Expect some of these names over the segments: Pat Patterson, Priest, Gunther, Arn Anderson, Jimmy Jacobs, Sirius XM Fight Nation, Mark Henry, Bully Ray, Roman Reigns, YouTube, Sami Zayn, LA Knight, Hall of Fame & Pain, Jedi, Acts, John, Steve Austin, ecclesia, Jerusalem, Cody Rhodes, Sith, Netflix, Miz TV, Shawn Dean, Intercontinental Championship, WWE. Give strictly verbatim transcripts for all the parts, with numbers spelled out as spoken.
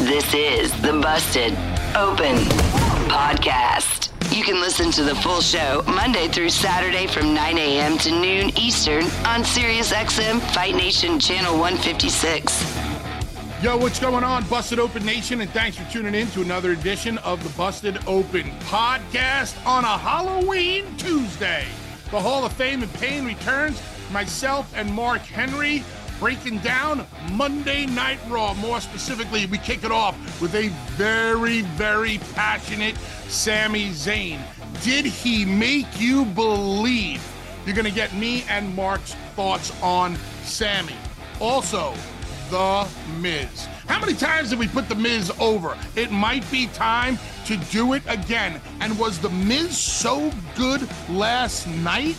This is the Busted Open Podcast. You can listen to the full show Monday through Saturday from nine a.m. to noon Eastern on Sirius X M Fight Nation Channel one fifty-six. Yo, what's going on, Busted Open Nation? And thanks for tuning in to another edition of the Busted Open Podcast on a Halloween Tuesday. The Hall of Fame and Pain returns. Myself and Mark Henry breaking down Monday Night Raw. More specifically, we kick it off with a very, very passionate Sami Zayn. Did he make you believe? You're going to get me and Mark's thoughts on Sami. Also, The Miz. How many times did we put The Miz over? It might be time to do it again. And was The Miz so good last night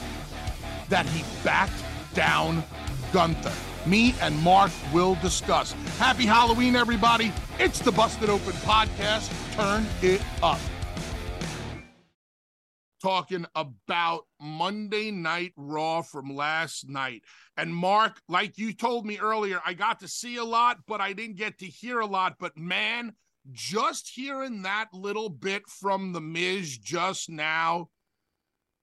that he backed down Gunther? Me and Mark will discuss. Happy Halloween, everybody. It's the Busted Open Podcast. Turn it up. Talking about Monday Night Raw from last night. And Mark, like you told me earlier, I got to see a lot, but I didn't get to hear a lot. But man, just hearing that little bit from The Miz just now,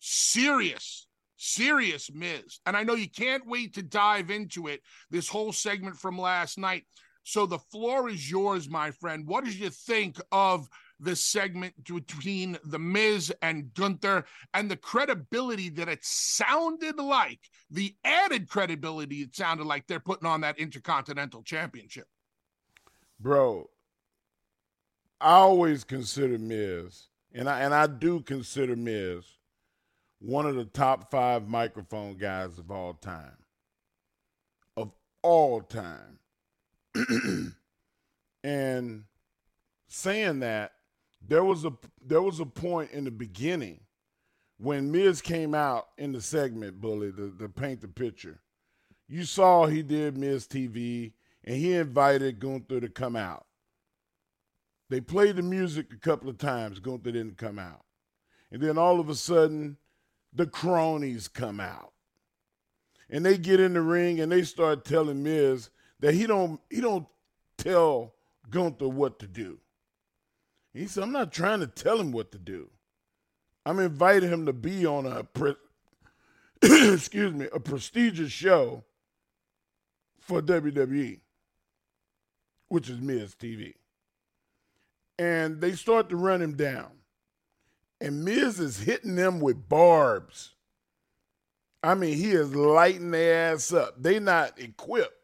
serious. Serious Miz. And I know you can't wait to dive into it, this whole segment from last night. So the floor is yours, my friend. What did you think of the segment between The Miz and Gunther and the credibility that it sounded like, the added credibility it sounded like they're putting on that Intercontinental Championship? Bro, I always consider Miz, and I, and I do consider Miz one of the top five microphone guys of all time. Of all time. And saying that, there was a there was a point in the beginning when Miz came out in the segment, Bully, to, to paint the picture. You saw he did Miz T V, and he invited Gunther to come out. They played the music a couple of times. Gunther didn't come out. And then all of a sudden, the cronies come out and they get in the ring and they start telling Miz that he don't he don't tell Gunther what to do. He said, I'm not trying to tell him what to do. I'm inviting him to be on a pre- excuse me, a prestigious show for W W E, which is Miz T V. And they start to run him down. And Miz is hitting them with barbs. I mean, he is lighting their ass up. They not equipped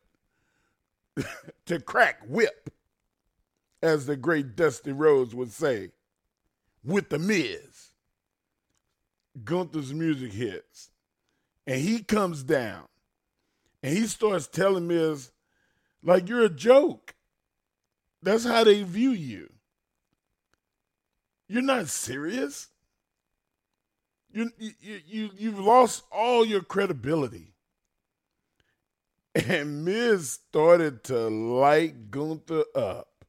to crack whip, as the great Dustin Rhodes would say, with The Miz. Gunther's music hits, and he comes down, and he starts telling Miz, like, you're a joke. That's how they view you. You're not serious. You, you, you, you've lost all your credibility. And Miz started to light Gunther up.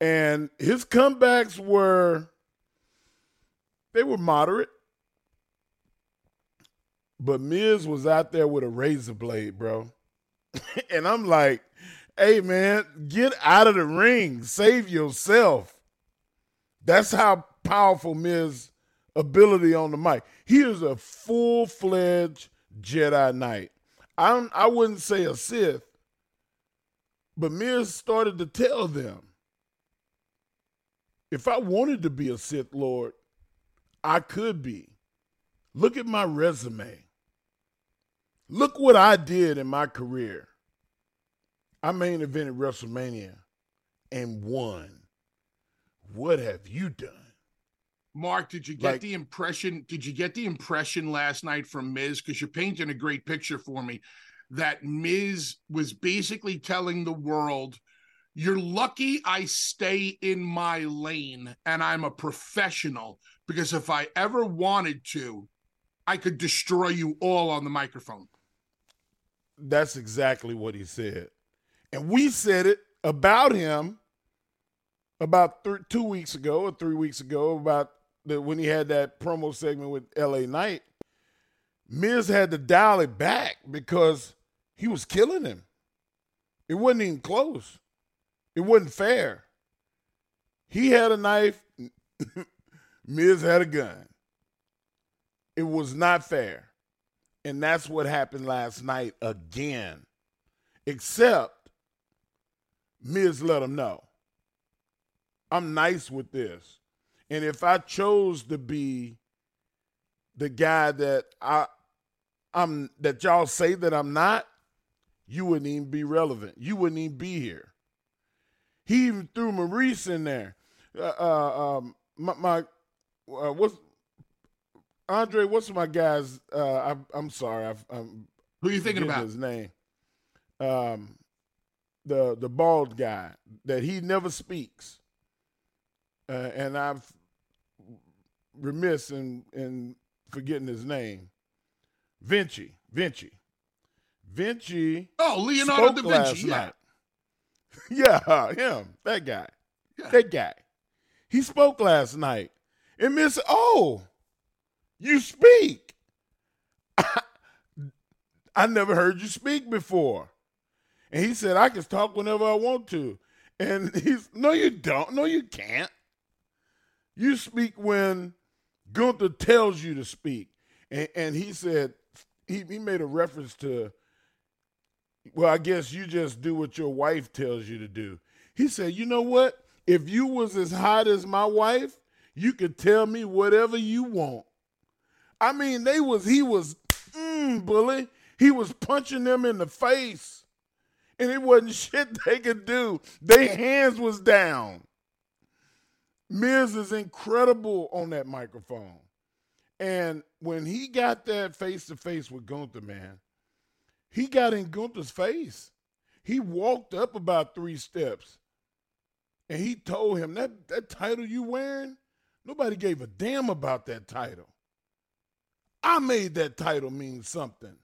And his comebacks were, they were moderate. But Miz was out there with a razor blade, bro. And I'm like, hey, man, get out of the ring. Save yourself. That's how powerful Miz ability on the mic. He is a full-fledged Jedi Knight. I I wouldn't say a Sith, But Miz started to tell them, if I wanted to be a Sith Lord, I could be. Look at my resume. Look what I did in my career. I main evented WrestleMania and won. What have you done? Mark, did you get like, the impression, did you get the impression last night from Miz, because you're painting a great picture for me, that Miz was basically telling the world, you're lucky I stay in my lane and I'm a professional, because if I ever wanted to, I could destroy you all on the microphone. That's exactly what he said. And we said it about him about th- two weeks ago or three weeks ago about the, when he had that promo segment with L A Knight. Miz had to dial it back because he was killing him. It wasn't even close. It wasn't fair. He had a knife. Miz had a gun. It was not fair. And that's what happened last night again. Except Miz let him know, I'm nice with this. And if I chose to be the guy that I, I'm, that y'all say that I'm not, you wouldn't even be relevant. You wouldn't even be here. He even threw Maurice in there. Uh, uh, um, my, my uh, what's Andre? What's my guy's? Uh, I, I'm sorry. I've, I'm Who are you thinking about? His name. Um, the the bald guy that he never speaks. Uh, and I've remiss in in forgetting his name. Vinci, Vinci, Vinci. Oh, Leonardo da Vinci. Yeah. Night. Yeah, him, that guy, yeah. that guy. He spoke last night. And Miss O, you speak. I, I never heard you speak before. And he said, I can talk whenever I want to. And he's, no, you don't. No, you can't. You speak when Gunther tells you to speak. And, and he said, he, he made a reference to, well, I guess you just do what your wife tells you to do. He said, you know what? If you was as hot as my wife, you could tell me whatever you want. I mean, they was, he was, mm, bully. He was punching them in the face. And it wasn't shit they could do. Their hands was down. Miz is incredible on that microphone. And when he got that face-to-face with Gunther, man, he got in Gunther's face. He walked up about three steps, and he told him, that, that title you wearing, nobody gave a damn about that title. I made that title mean something,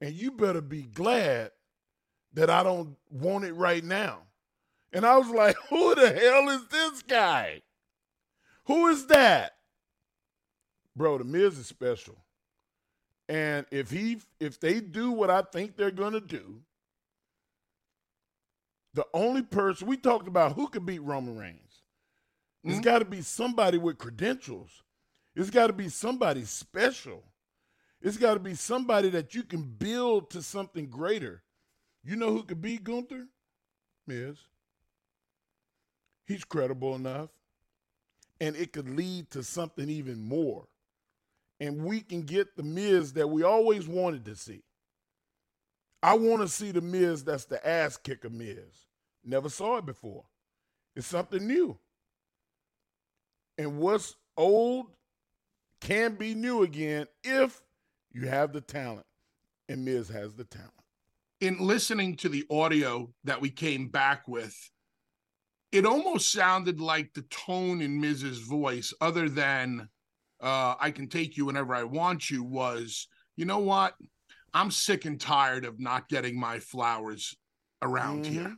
and you better be glad that I don't want it right now. And I was like, who the hell is this guy? Who is that? Bro, the Miz is special. And if he, if they do what I think they're going to do, the only person, we talked about who could beat Roman Reigns. Mm-hmm. It's got to be somebody with credentials. It's got to be somebody special. It's got to be somebody that you can build to something greater. You know who could beat Gunther? Miz. He's credible enough. And it could lead to something even more. And we can get the Miz that we always wanted to see. I want to see the Miz that's the ass kicker Miz. Never saw it before. It's something new. And what's old can be new again if you have the talent. And Miz has the talent. In listening to the audio that we came back with, it almost sounded like the tone in Miz's voice, other than Uh, I can take you whenever I want you, was, you know what? I'm sick and tired of not getting my flowers around mm-hmm. here.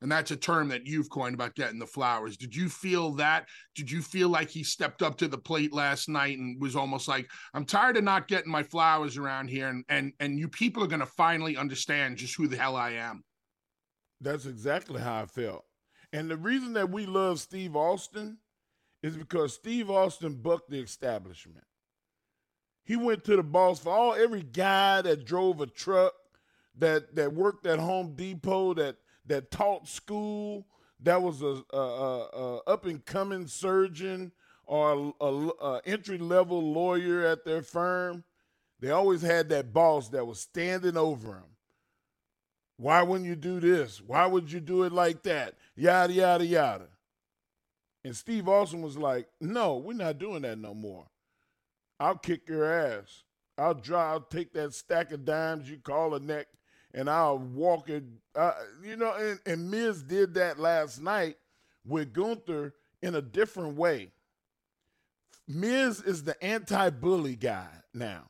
And that's a term that you've coined about getting the flowers. Did you feel that? Did you feel like he stepped up to the plate last night and was almost like, I'm tired of not getting my flowers around here, and and, and you people are going to finally understand just who the hell I am? That's exactly how I felt. And the reason that we love Steve Austin is because Steve Austin bucked the establishment. He went to the boss for all every guy that drove a truck, that that worked at Home Depot, that that taught school, that was a, a, a, a up-and-coming surgeon or a, a, a entry-level lawyer at their firm. They always had that boss that was standing over them. Why wouldn't you do this? Why would you do it like that? Yada, yada, yada. And Steve Austin was like, no, we're not doing that no more. I'll kick your ass. I'll draw, I'll take that stack of dimes you call a neck, and I'll walk it. Uh, you know, and, and Miz did that last night with Gunther in a different way. Miz is the anti-bully guy now.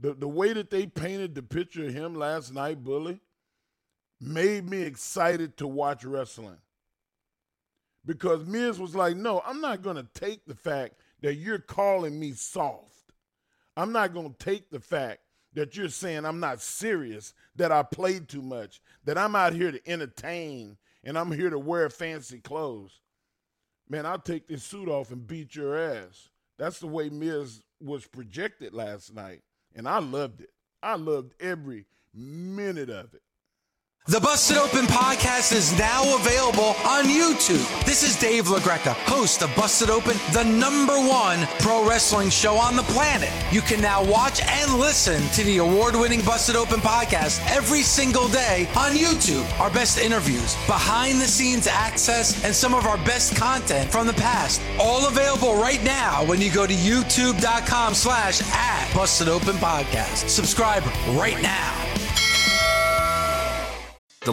The, the way that they painted the picture of him last night, Bully, made me excited to watch wrestling. Because Miz was like, no, I'm not going to take the fact that you're calling me soft. I'm not going to take the fact that you're saying I'm not serious, that I played too much, that I'm out here to entertain and I'm here to wear fancy clothes. Man, I'll take this suit off and beat your ass. That's the way Miz was projected last night. And I loved it. I loved every minute of it. The Busted Open Podcast is now available on YouTube. This is Dave LaGreca, host of Busted Open, the number one pro wrestling show on the planet. You can now watch and listen to the award-winning Busted Open Podcast every single day on YouTube. Our best interviews, behind-the-scenes access, and some of our best content from the past. All available right now when you go to youtube.com slash at Busted Open Podcast. Subscribe right now. The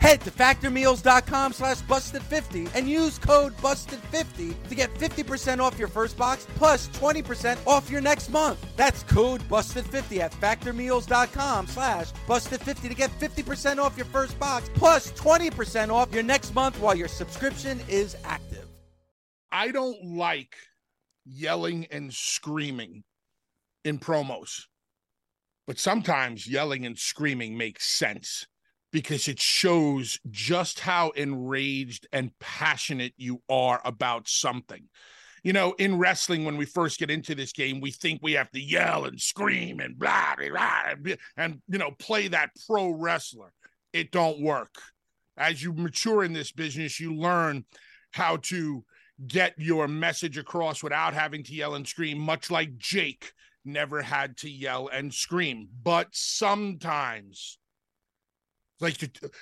Head to factor meals dot com slash busted fifty and use code busted fifty to get fifty percent off your first box plus twenty percent off your next month. That's code busted fifty at factor meals dot com slash busted fifty to get fifty percent off your first box plus twenty percent off your next month while your subscription is active. I don't like yelling and screaming in promos, but sometimes yelling and screaming makes sense, because it shows just how enraged and passionate you are about something. You know, in wrestling, when we first get into this game, we think we have to yell and scream and blah, blah, blah, and, you know, play that pro wrestler. It don't work. As you mature in this business, you learn how to get your message across without having to yell and scream, much like Jake never had to yell and scream. But sometimes Like,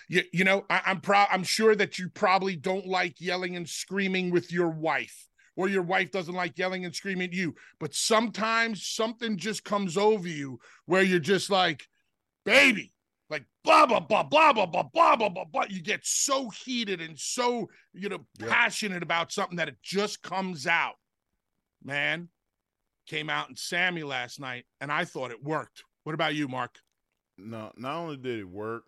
you, you know, I, I'm pro- I'm sure that you probably don't like yelling and screaming with your wife, or your wife doesn't like yelling and screaming at you. But sometimes something just comes over you where you're just like, baby, like blah, blah, blah, blah, blah, blah, blah, blah, blah, blah. You get so heated and so, you know, yeah. passionate about something that it just comes out. Man, came out in Sami last night, and I thought it worked. What about you, Mark? No, not only did it work,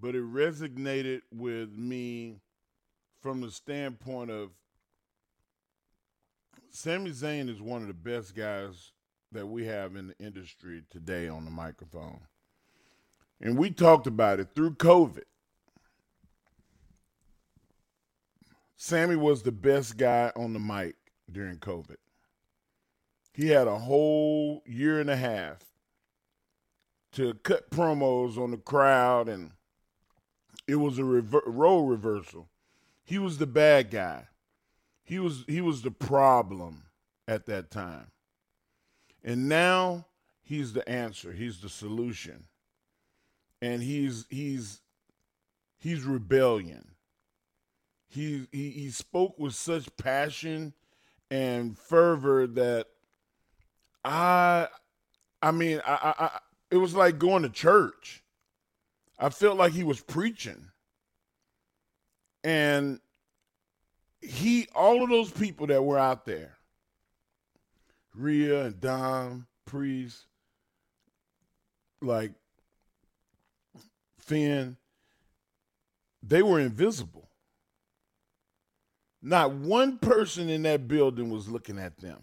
but it resonated with me from the standpoint of Sami Zayn is one of the best guys that we have in the industry today on the microphone. And we talked about it through COVID. Sami was the best guy on the mic during COVID. He had a whole year and a half to cut promos on the crowd, and it was a rever- role reversal. He was the bad guy. He was he was the problem at that time. And now he's the answer. He's the solution. And he's he's he's rebellion. He he he spoke with such passion and fervor that I I mean I I, I it was like going to church. I felt like he was preaching. And he, all of those people that were out there, Rhea and Dom, Priest, like Finn, they were invisible. Not one person in that building was looking at them.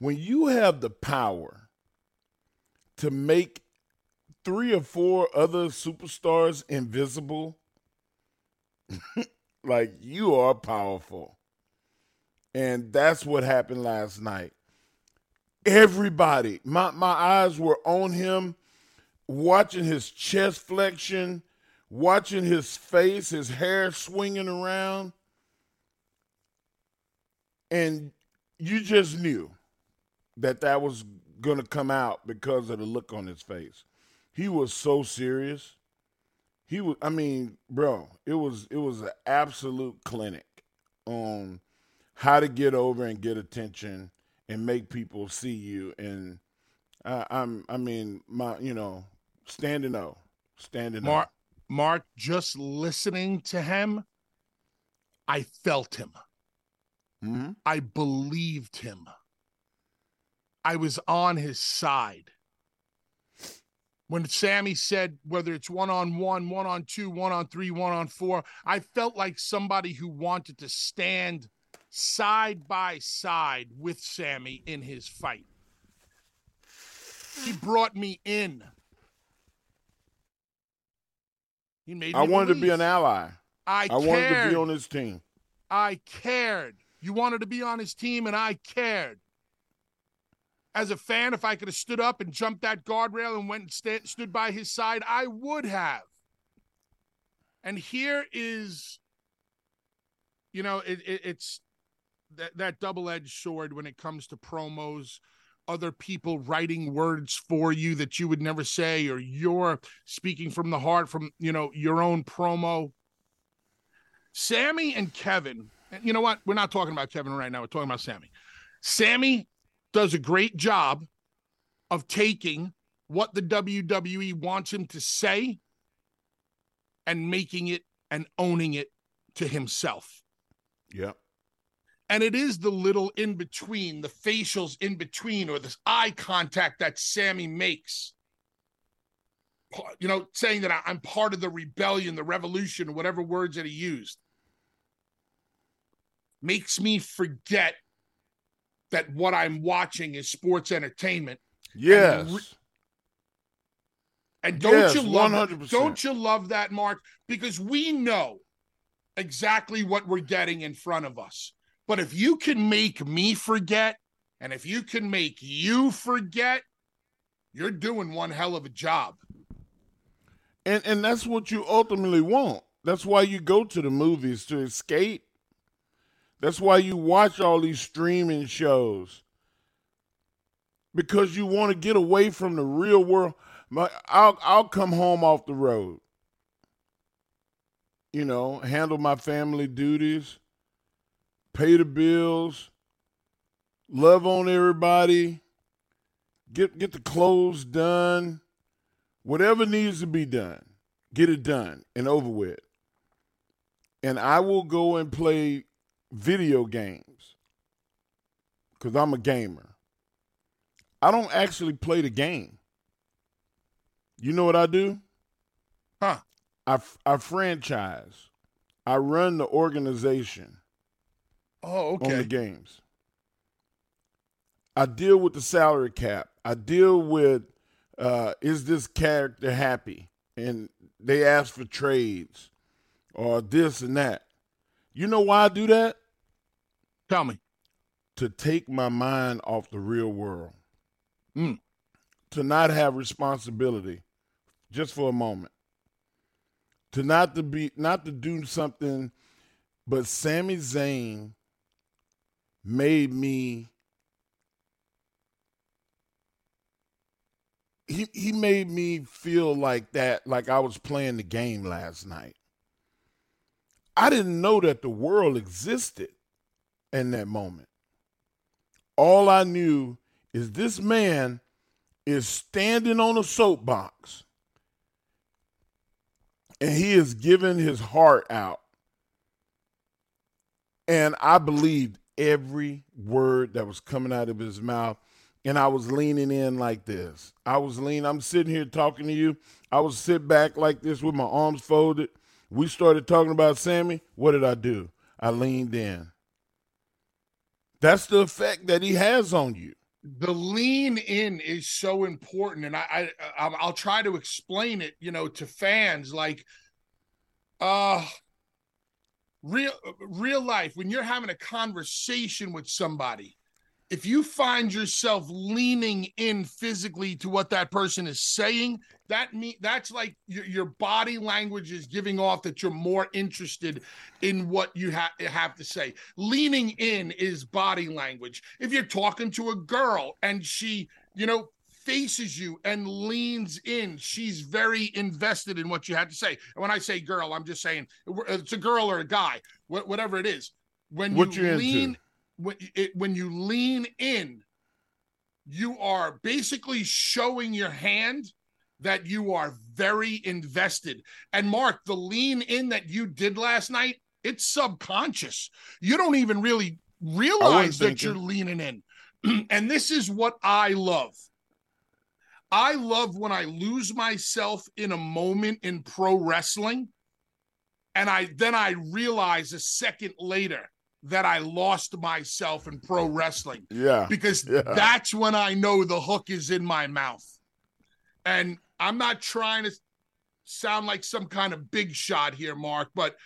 When you have the power to make three or four other superstars invisible, like, you are powerful. And that's what happened last night. Everybody, my, my eyes were on him, watching his chest flexion, watching his face, his hair swinging around. And you just knew that that was going to come out because of the look on his face. He was so serious. He was, I mean, bro, it was it was an absolute clinic on how to get over and get attention and make people see you. And I, I'm, I mean, my, you know, standing up, standing Mark, up. Mark, just listening to him, I felt him. Mm-hmm. I believed him. I was on his side. When Sami said, whether it's one-on-one, one-on-two, one-on-three, one-on-four, I felt like somebody who wanted to stand side by side with Sami in his fight. He brought me in. He made me I wanted believe. to be an ally. I, I cared. wanted to be on his team. I cared. You wanted to be on his team, and I cared. As a fan, if I could have stood up and jumped that guardrail and went and st- stood by his side, I would have. And here is, you know, it, it, it's th- that double-edged sword when it comes to promos, other people writing words for you that you would never say, or you're speaking from the heart from, you know, your own promo. Sami and Kevin, and you know what? We're not talking about Kevin right now. We're talking about Sami. Sami does a great job of taking what the W W E wants him to say and making it and owning it to himself. Yeah. And it is the little in between, the facials in between, or this eye contact that Sami makes, you know, saying that I'm part of the rebellion, the revolution, whatever words that he used, makes me forget that what I'm watching is sports entertainment. Yes. And, re- and don't yes, you love one hundred percent. Don't you love that, Mark? Because we know exactly what we're getting in front of us. But if you can make me forget, and if you can make you forget, you're doing one hell of a job. And and that's what you ultimately want. That's why you go to the movies, to escape. That's why you watch all these streaming shows, because you want to get away from the real world. my, I'll I'll come home off the road. You know, handle my family duties, pay the bills, love on everybody, get get the clothes done, whatever needs to be done, get it done and over with. And I will go and play video games because I'm a gamer. I don't actually play the game. You know what I do? Huh. I, I franchise. I run the organization. Oh, okay. On the games. I deal with the salary cap. I deal with, uh, is this character happy? And they ask for trades or this and that. You know why I do that? Tell me. To take my mind off the real world. Mm. To not have responsibility just for a moment. To not to be not to do something, but Sami Zayn made me he he made me feel like that, like I was playing the game last night. I didn't know that the world existed in that moment. All I knew is this man is standing on a soapbox and he is giving his heart out. And I believed every word that was coming out of his mouth. And I was leaning in like this. I was leaning. I'm sitting here talking to you. I was sit back like this with my arms folded. We started talking about Sami. What did I do? I leaned in. That's the effect that he has on you. The lean in is so important, and I, I I'll try to explain it, you know, to fans. Like, uh, real real life, when you're having a conversation with somebody, if you find yourself leaning in physically to what that person is saying, that mean that's like your, your body language is giving off that you're more interested in what you ha- have to say. Leaning in is body language. If you're talking to a girl and she, you know, faces you and leans in, she's very invested in what you have to say. And when I say girl, I'm just saying it's a girl or a guy, wh- whatever it is. When you, you lean, when, it, when you lean in, you are basically showing your hand that you are very invested. And Mark, the lean in that you did last night, it's subconscious. You don't even really realize that you're leaning in. And this is what I love. I love when I lose myself in a moment in pro wrestling, and I then I realize a second later that I lost myself in pro wrestling. Yeah. Because yeah. that's when I know the hook is in my mouth. And I'm not trying to sound like some kind of big shot here, Mark, but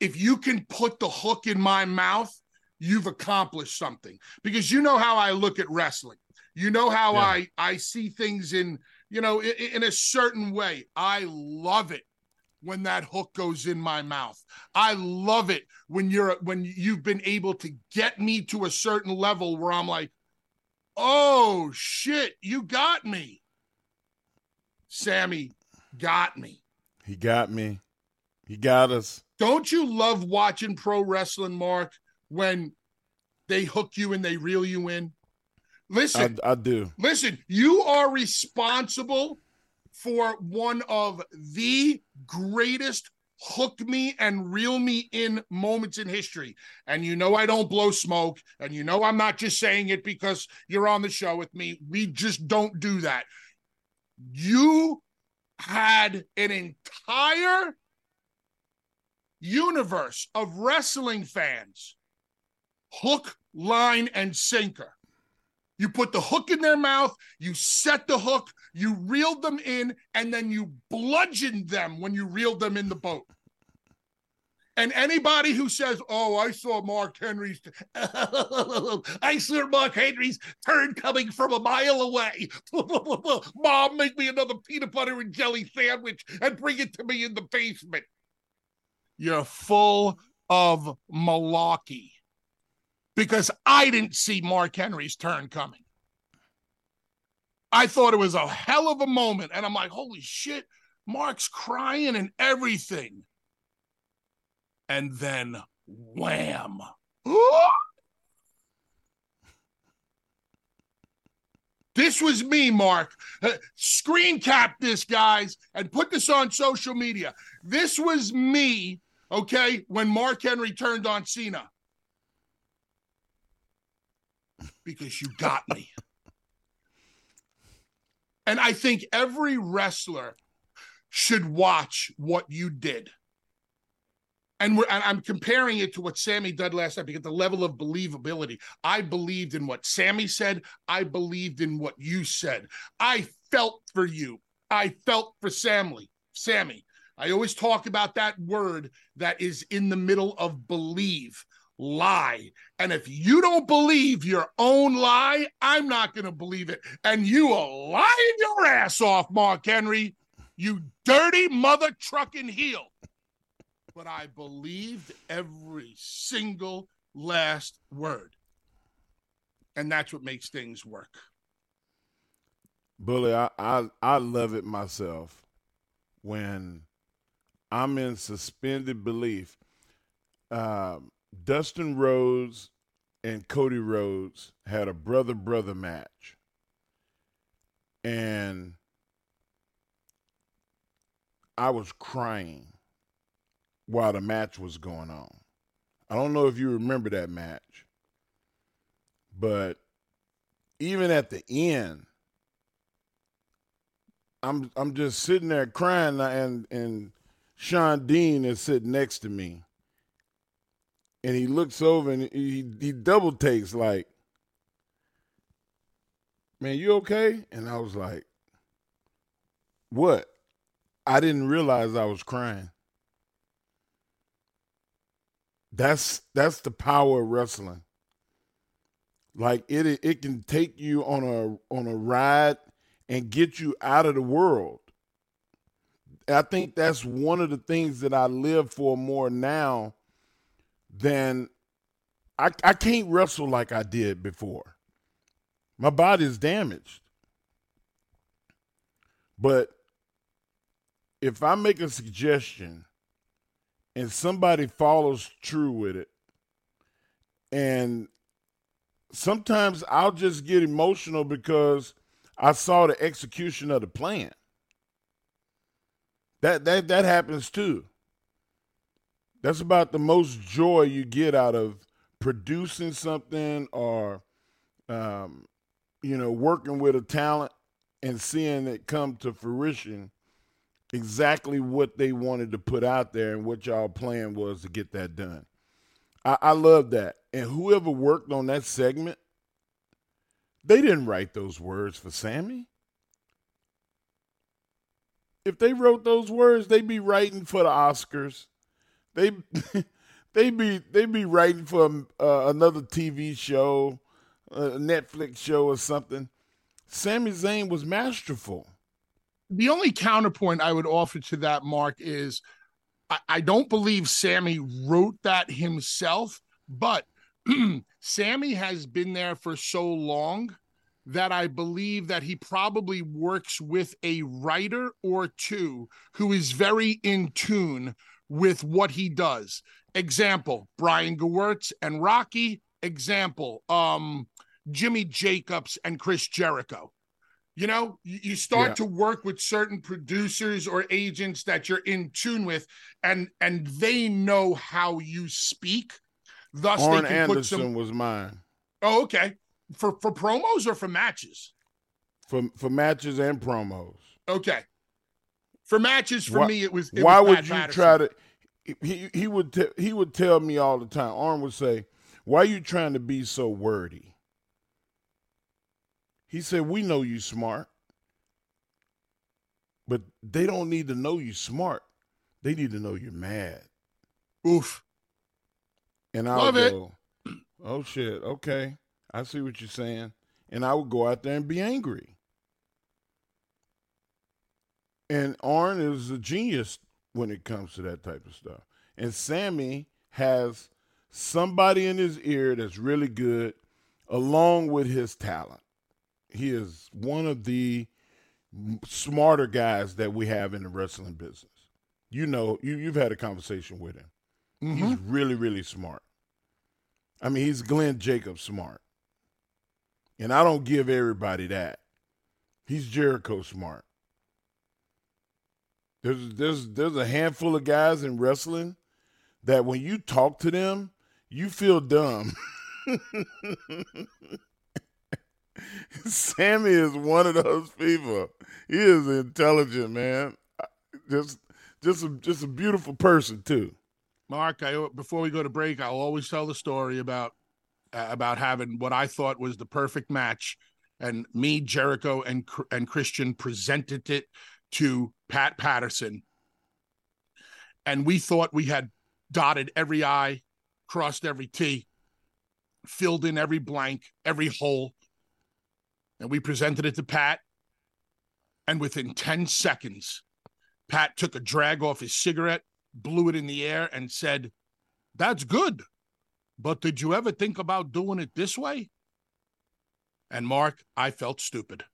if you can put the hook in my mouth, you've accomplished something. Because you know how I look at wrestling. You know how yeah. I, I see things in, you know, in, in a certain way. I love it when that hook goes in my mouth. I love it when you're when you've been able to get me to a certain level where I'm like, oh, shit, you got me. Sami got me. He got me. He got us. Don't you love watching pro wrestling, Mark, when they hook you and they reel you in? Listen. I, I do. Listen, you are responsible for one of the greatest hook me and reel me in moments in history. And you know I don't blow smoke. And you know I'm not just saying it because you're on the show with me. We just don't do that. You had an entire universe of wrestling fans, hook, line, and sinker. You put the hook in their mouth, you set the hook, you reeled them in, and then you bludgeoned them when you reeled them in the boat. And anybody who says, oh, I saw Mark Henry's, I saw Mark Henry's turn coming from a mile away. Mom, make me another peanut butter and jelly sandwich and bring it to me in the basement. You're full of malarkey because I didn't see Mark Henry's turn coming. I thought it was a hell of a moment. And I'm like, holy shit, Mark's crying and everything. And then wham. This was me, Mark. Uh, screen cap this, guys, and put this on social media. This was me, okay, when Mark Henry turned on Cena. Because you got me. And I think every wrestler should watch what you did. And, we're, and I'm comparing it to what Sammy did last night because the level of believability. I believed in what Sammy said. I believed in what you said. I felt for you. I felt for Sammy. Sammy. I always talk about that word that is in the middle of believe, lie. And if you don't believe your own lie, I'm not going to believe it. And you are lying your ass off, Mark Henry, you dirty mother trucking heel. But I believed every single last word. And that's what makes things work. Bully, I, I, I love it myself when I'm in suspended belief. Um, Dustin Rhodes and Cody Rhodes had a brother-brother match. And I was crying while the match was going on. I don't know if you remember that match, but even at the end, I'm I'm just sitting there crying, and, and Shawn Dean is sitting next to me. And he looks over and he, he double takes like, man, you okay? And I was like, what? I didn't realize I was crying. That's that's the power of wrestling. Like it it can take you on a on a ride and get you out of the world. I think that's one of the things that I live for more now than I I can't wrestle like I did before. My body is damaged. But if I make a suggestion and somebody follows through with it, and sometimes I'll just get emotional because I saw the execution of the plan. That that that happens too. That's about the most joy you get out of producing something or, um, you know, working with a talent and seeing it come to fruition. Exactly what they wanted to put out there and what y'all plan was to get that done. I, I love that. And whoever worked on that segment, they didn't write those words for Sammy. If they wrote those words, they'd be writing for the Oscars. They, they be they be writing for uh, another T V show, a Netflix show or something. Sami Zayn was masterful. The only counterpoint I would offer to that, Mark, is I, I don't believe Sammy wrote that himself, but Sammy has been there for so long that I believe that he probably works with a writer or two who is very in tune with what he does. Example, Brian Gewirtz and Rocky. Example, um, Jimmy Jacobs and Chris Jericho. You know, you start yeah. to work with certain producers or agents that you're in tune with, and and they know how you speak. Thus, Arn they can Anderson put some... was mine. Oh, okay. For for promos or for matches? For for matches and promos. Okay. For matches, for why, me, it was. It why was would you Madison. Try to? He he would t- he would tell me all the time. Arn would say, "Why are you trying to be so wordy?" He said, we know you smart, but they don't need to know you smart. They need to know you're mad. Oof. And I'll Love go, it. Oh, shit, okay. I see what you're saying. And I would go out there and be angry. And Arn is a genius when it comes to that type of stuff. And Sammy has somebody in his ear that's really good along with his talent. He is one of the smarter guys that we have in the wrestling business. You know, you, you've had a conversation with him. Mm-hmm. He's really, really smart. I mean, he's Glenn Jacobs smart. And I don't give everybody that. He's Jericho smart. There's there's there's a handful of guys in wrestling that when you talk to them, you feel dumb. Sami is one of those people. He is intelligent, man. Just just a, just a beautiful person too. Mark, I, before we go to break, I'll always tell the story about uh, about having what I thought was the perfect match, and me, Jericho, and and Christian presented it to Pat Patterson, and we thought we had dotted every I, crossed every T, filled in every blank, every hole, and we presented it to Pat, and within ten seconds, Pat took a drag off his cigarette, blew it in the air, and said, "That's good, but did you ever think about doing it this way?" And Mark, I felt stupid.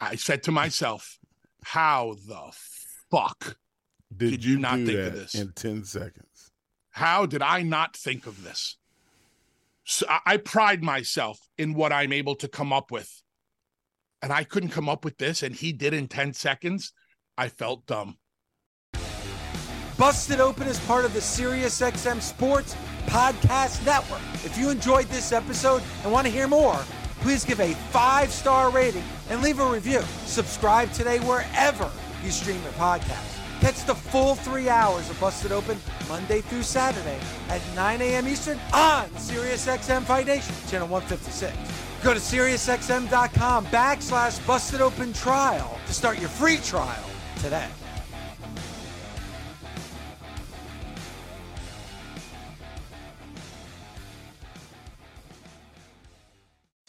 I said to myself, how the fuck did, did you not do think that of this in ten seconds? How did I not think of this? So I, I pride myself in what I'm able to come up with, and I couldn't come up with this, and he did in ten seconds. I felt dumb. Busted Open is part of the Sirius X M Sports Podcast Network. If you enjoyed this episode and want to hear more, please give a five-star rating and leave a review. Subscribe today wherever you stream your podcast. Catch the full three hours of Busted Open Monday through Saturday at nine a.m. Eastern on Sirius X M Fight Nation, channel one fifty-six. Go to SiriusXM.com backslash Busted Open Trial to start your free trial today.